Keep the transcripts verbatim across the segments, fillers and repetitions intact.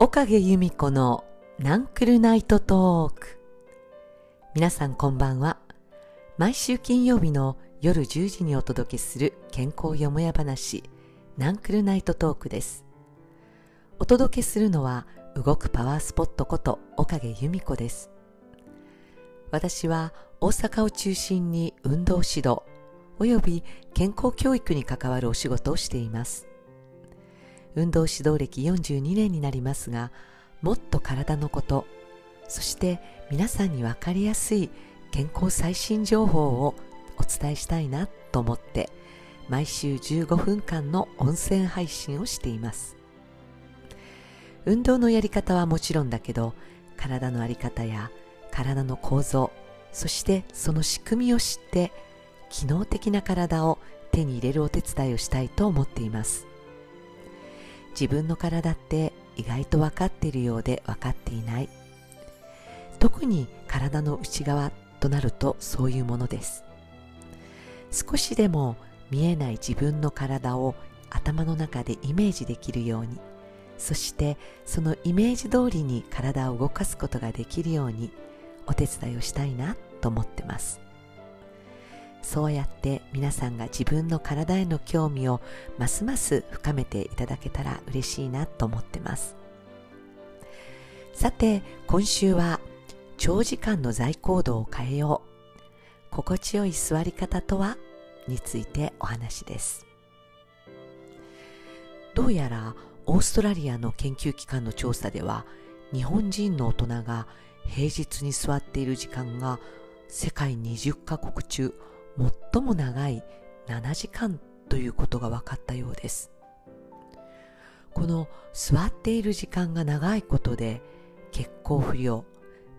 岡毛由美子のナンクルナイトトーク。皆さんこんばんは。毎週金曜日の夜じゅうじにお届けする健康よもや話、ナンクルナイトトークです。お届けするのは動くパワースポットこと岡毛由美子です。私は大阪を中心に運動指導および健康教育に関わるお仕事をしています。運動指導歴よんじゅうにねんになりますが、もっと体のこと、そして皆さんに分かりやすい健康最新情報をお伝えしたいなと思って、毎週じゅうごふんかんの音声配信をしています。運動のやり方はもちろんだけど、体の在り方や体の構造、そしてその仕組みを知って機能的な体を手に入れるお手伝いをしたいと思っています。自分の体って意外と分かっているようで分かっていない、特に体の内側となるとそういうものです。少しでも見えない自分の体を頭の中でイメージできるように、そしてそのイメージ通りに体を動かすことができるようにお手伝いをしたいなと思ってます。そうやって皆さんが自分の体への興味をますます深めていただけたら嬉しいなと思ってます。さて、今週は長時間の座位行動を変えよう、心地よい座り方とはについてお話です。どうやらオーストラリアの研究機関の調査では、日本人の大人が平日に座っている時間が世界にじゅっかこく中最も長いななじかんということが分かったようです。この座っている時間が長いことで、血行不良、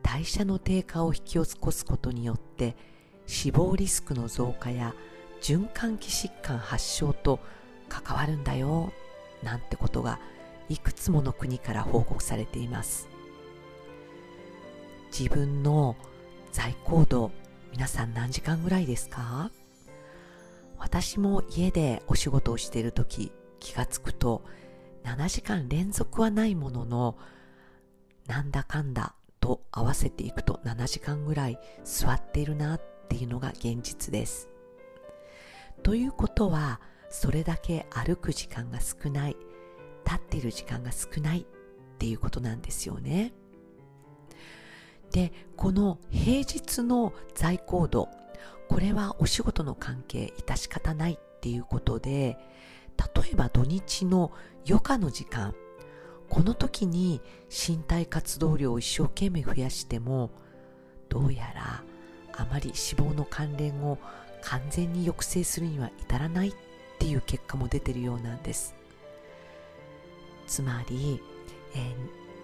代謝の低下を引き起こすことによって死亡リスクの増加や循環器疾患発症と関わるんだよ、なんてことがいくつもの国から報告されています。自分の座位行動、皆さん何時間ぐらいですか？私も家でお仕事をしているとき、気がつくとななじかん連続はないものの、なんだかんだと合わせていくとななじかんぐらい座っているなっていうのが現実です。ということは、それだけ歩く時間が少ない、立っている時間が少ないっていうことなんですよね。で、この平日の座位行動、これはお仕事の関係致し方ないっていうことで、例えば土日の余暇の時間、この時に身体活動量を一生懸命増やしても、どうやらあまり脂肪の関連を完全に抑制するには至らないっていう結果も出てるようなんです。つまり、えー、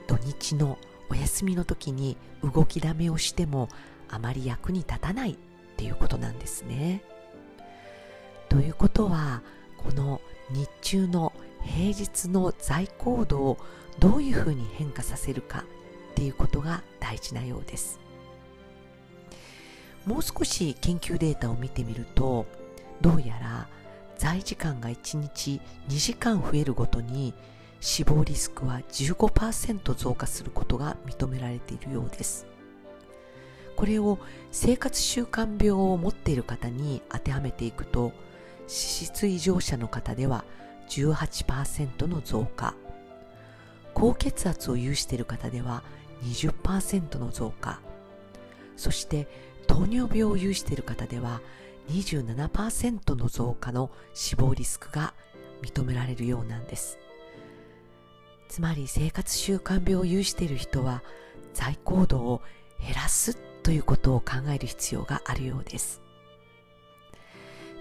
土日のお休みの時に動きだめをしてもあまり役に立たないっていうことなんですね。ということは、この日中の平日の座位行動をどういうふうに変化させるかっていうことが大事なようです。もう少し研究データを見てみると、どうやら座位時間がいちにちにじかん増えるごとに死亡リスクは じゅうごパーセント 増加することが認められているようです。これを生活習慣病を持っている方に当てはめていくと、脂質異常者の方では じゅうはちパーセント の増加、高血圧を有している方では にじゅっパーセント の増加、そして糖尿病を有している方ではにじゅうななパーセント の増加の死亡リスクが認められるようなんです。つまり、生活習慣病を有している人は座位行動を減らすということを考える必要があるようです。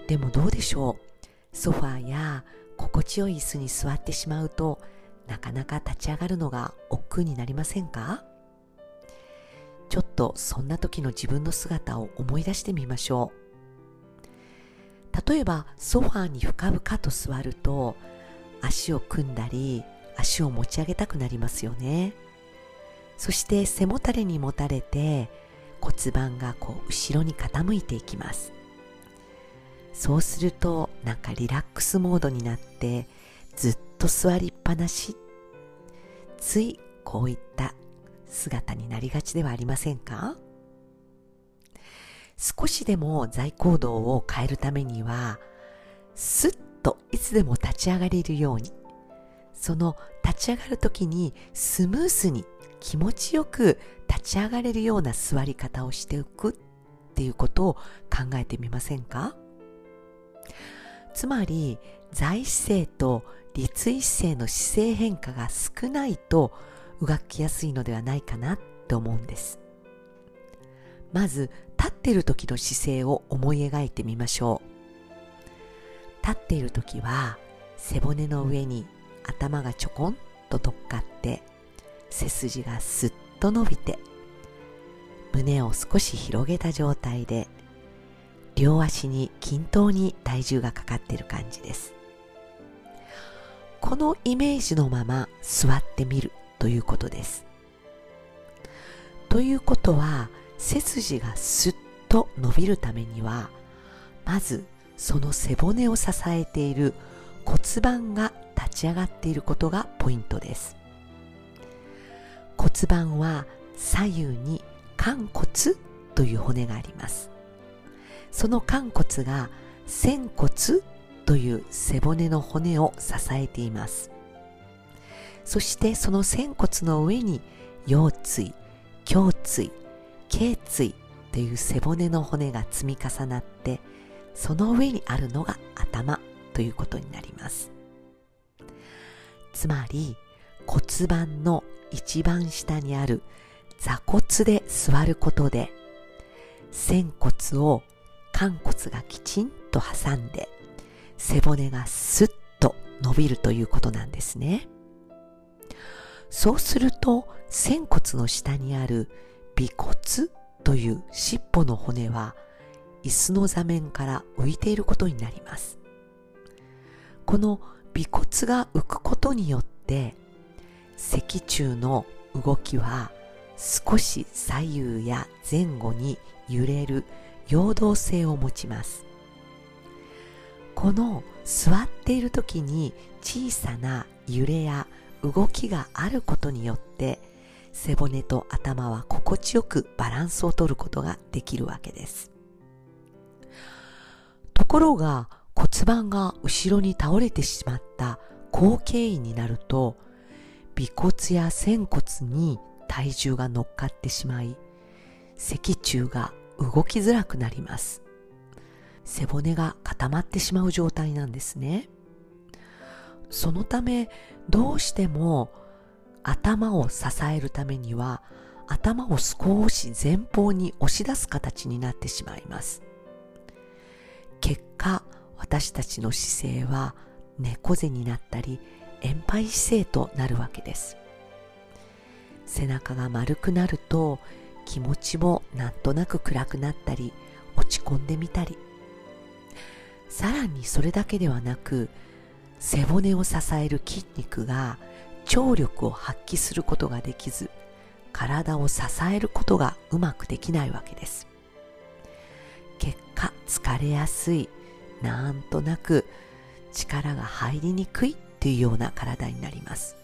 でもどうでしょう、ソファーや心地よい椅子に座ってしまうと、なかなか立ち上がるのが億劫になりませんか？ちょっとそんな時の自分の姿を思い出してみましょう。例えばソファーに深々と座ると、足を組んだり足を持ち上げたくなりますよね。そして背もたれにもたれて、骨盤がこう後ろに傾いていきます。そうするとなんかリラックスモードになってずっと座りっぱなし、ついこういった姿になりがちではありませんか？少しでも座行動を変えるためには、スッといつでも立ち上がれるように、その立ち上がるときにスムースに気持ちよく立ち上がれるような座り方をしておくっていうことを考えてみませんか？つまり、座位姿勢と立位姿勢の姿勢変化が少ないとうがきやすいのではないかなと思うんです。まず立っている時の姿勢を思い描いてみましょう。立っている時は背骨の上に頭がちょこんととっかって、背筋がすっと伸びて、胸を少し広げた状態で、両足に均等に体重がかかっている感じです。このイメージのまま座ってみるということです。ということは、背筋がすっと伸びるためには、まずその背骨を支えている骨盤が立ち上がっていることがポイントです。骨盤は左右に寛骨という骨があります。その寛骨が仙骨という背骨の骨を支えています。そしてその仙骨の上に腰椎、胸椎、頸椎という背骨の骨が積み重なって、その上にあるのが頭ということになります。つまり骨盤の一番下にある座骨で座ることで、仙骨を寛骨がきちんと挟んで背骨がスッと伸びるということなんですね。そうすると仙骨の下にある尾骨という尻尾の骨は椅子の座面から浮いていることになります。この尾骨が浮くことによって脊柱の動きは少し左右や前後に揺れる陽動性を持ちます。この座っている時に小さな揺れや動きがあることによって背骨と頭は心地よくバランスをとることができるわけです。ところが骨盤が後ろに倒れてしまった後傾位になると、尾骨や仙骨に体重が乗っかってしまい、脊柱が動きづらくなります。背骨が固まってしまう状態なんですね。そのためどうしても頭を支えるためには頭を少し前方に押し出す形になってしまいます。結果、私たちの姿勢は猫背になったり円背姿勢となるわけです。背中が丸くなると気持ちもなんとなく暗くなったり落ち込んでみたり、さらにそれだけではなく、背骨を支える筋肉が張力を発揮することができず、体を支えることがうまくできないわけです。結果、疲れやすい、なんとなく力が入りにくいっていうような体になります。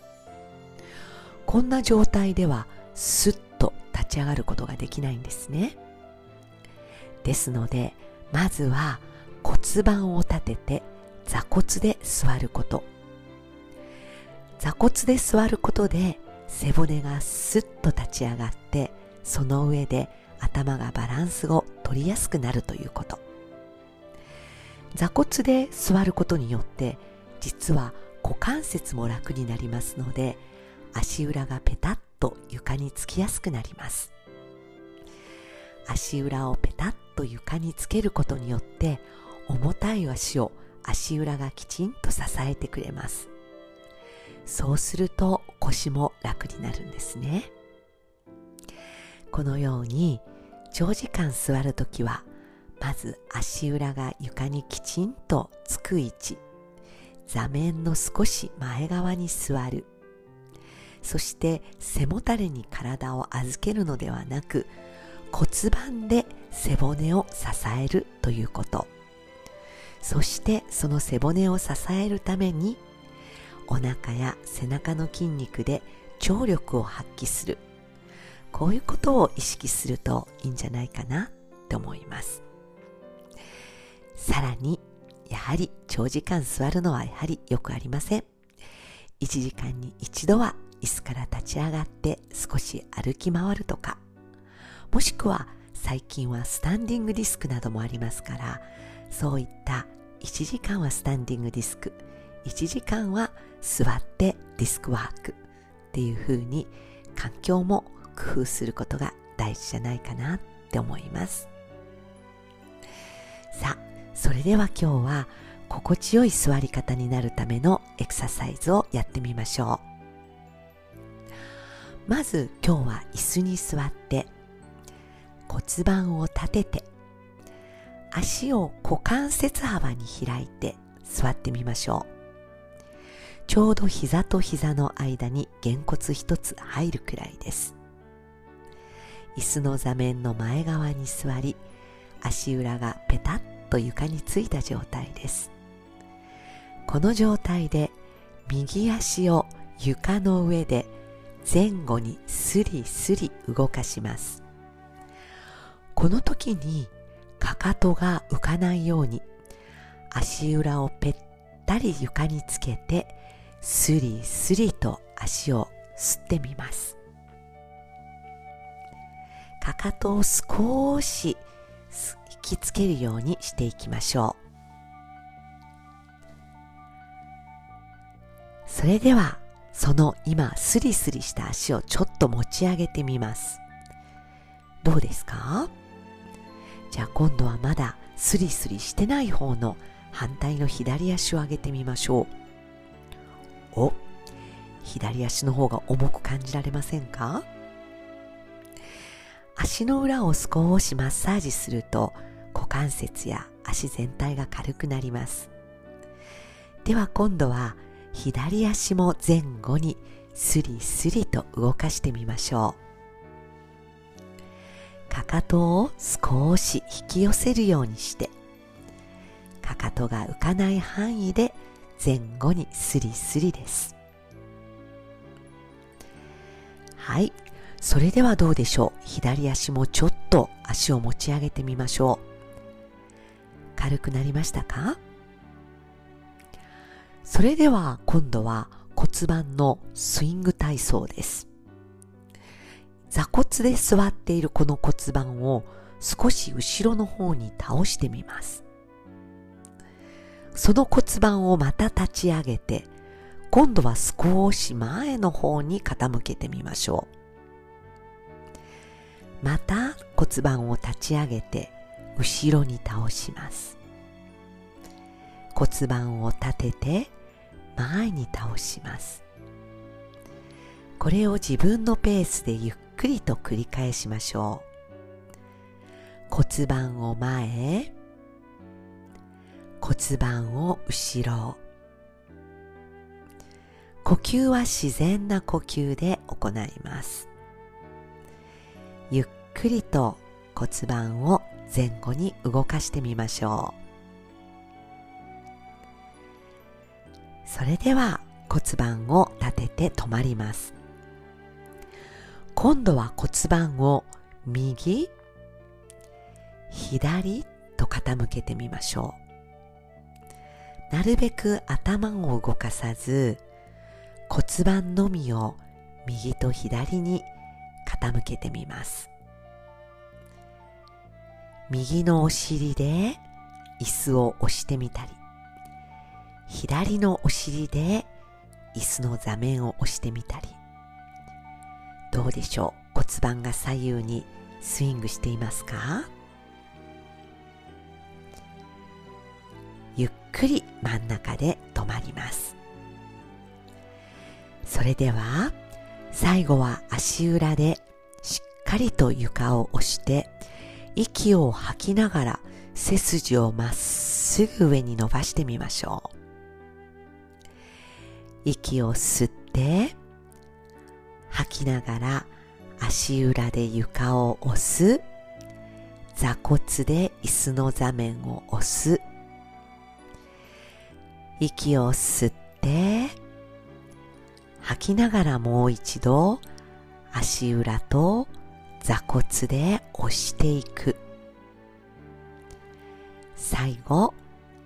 こんな状態ではスッと立ち上がることができないんですね。ですので、まずは骨盤を立てて座骨で座ること。座骨で座ることで背骨がスッと立ち上がって、その上で頭がバランスを取りやすくなるということ。座骨で座ることによって実は股関節も楽になりますので、足裏がペタッと床につきやすくなります。足裏をペタッと床につけることによって、重たい足を足裏がきちんと支えてくれます。そうすると腰も楽になるんですね。このように長時間座るときは、まず足裏が床にきちんとつく位置、座面の少し前側に座る、そして背もたれに体を預けるのではなく、骨盤で背骨を支えるということ。そしてその背骨を支えるためにお腹や背中の筋肉で張力を発揮する、こういうことを意識するといいんじゃないかなと思います。さらにやはり長時間座るのはやはりよくありません。いちじかんにいちどは椅子から立ち上がって少し歩き回るとか、もしくは最近はスタンディングディスクなどもありますから、そういったいちじかんはスタンディングディスク、いちじかんは座ってディスクワークっていう風に環境も工夫することが大事じゃないかなって思います。さあ、それでは今日は心地よい座り方になるためのエクササイズをやってみましょう。まず今日は椅子に座って骨盤を立てて、足を股関節幅に開いて座ってみましょう。ちょうど膝と膝の間にげんこつ一つ入るくらいです。椅子の座面の前側に座り、足裏がペタッと床についた状態です。この状態で右足を床の上で前後にスリスリ動かします。この時にかかとが浮かないように足裏をぺったり床につけて、スリスリと足をすってみます。かかとを少し引きつけるようにしていきましょう。それではその今スリスリした足をちょっと持ち上げてみます。どうですか？じゃあ今度はまだスリスリしてない方の反対の左足を上げてみましょう。お、左足の方が重く感じられませんか？足の裏を少しマッサージすると股関節や足全体が軽くなります。では今度は左足も前後にスリスリと動かしてみましょう。かかとを少し引き寄せるようにして、かかとが浮かない範囲で前後にスリスリです。はい、それではどうでしょう。左足もちょっと足を持ち上げてみましょう。軽くなりましたか？それでは今度は骨盤のスイング体操です。座骨で座っているこの骨盤を少し後ろの方に倒してみます。その骨盤をまた立ち上げて、今度は少し前の方に傾けてみましょう。また骨盤を立ち上げて後ろに倒します。骨盤を立てて前に倒します。これを自分のペースでゆっくりと繰り返しましょう。骨盤を前へ、骨盤を後ろ。呼吸は自然な呼吸で行います。ゆっくりと骨盤を前後に動かしてみましょう。それでは骨盤を立てて止まります。今度は骨盤を右、左と傾けてみましょう。なるべく頭を動かさず、骨盤のみを右と左に傾けてみます。右のお尻で椅子を押してみたり、左のお尻で椅子の座面を押してみたり、どうでしょう。骨盤が左右にスイングしていますか？ゆっくり真ん中で止まります。それでは最後は足裏でしっかりと床を押して、息を吐きながら背筋をまっすぐ上に伸ばしてみましょう。息を吸って吐きながら足裏で床を押す、座骨で椅子の座面を押す。息を吸って、吐きながらもう一度足裏と座骨で押していく。最後、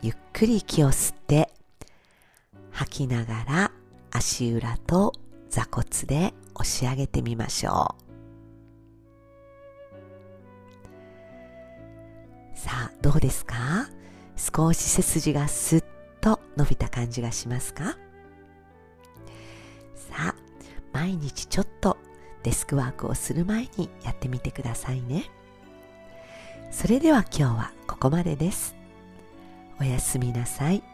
ゆっくり息を吸って、吐きながら足裏と座骨で押し上げてみましょう。さあ、どうですか？少し背筋がスッと伸びた感じがしますか？さあ、毎日ちょっとデスクワークをする前にやってみてくださいね。それでは今日はここまでです。おやすみなさい。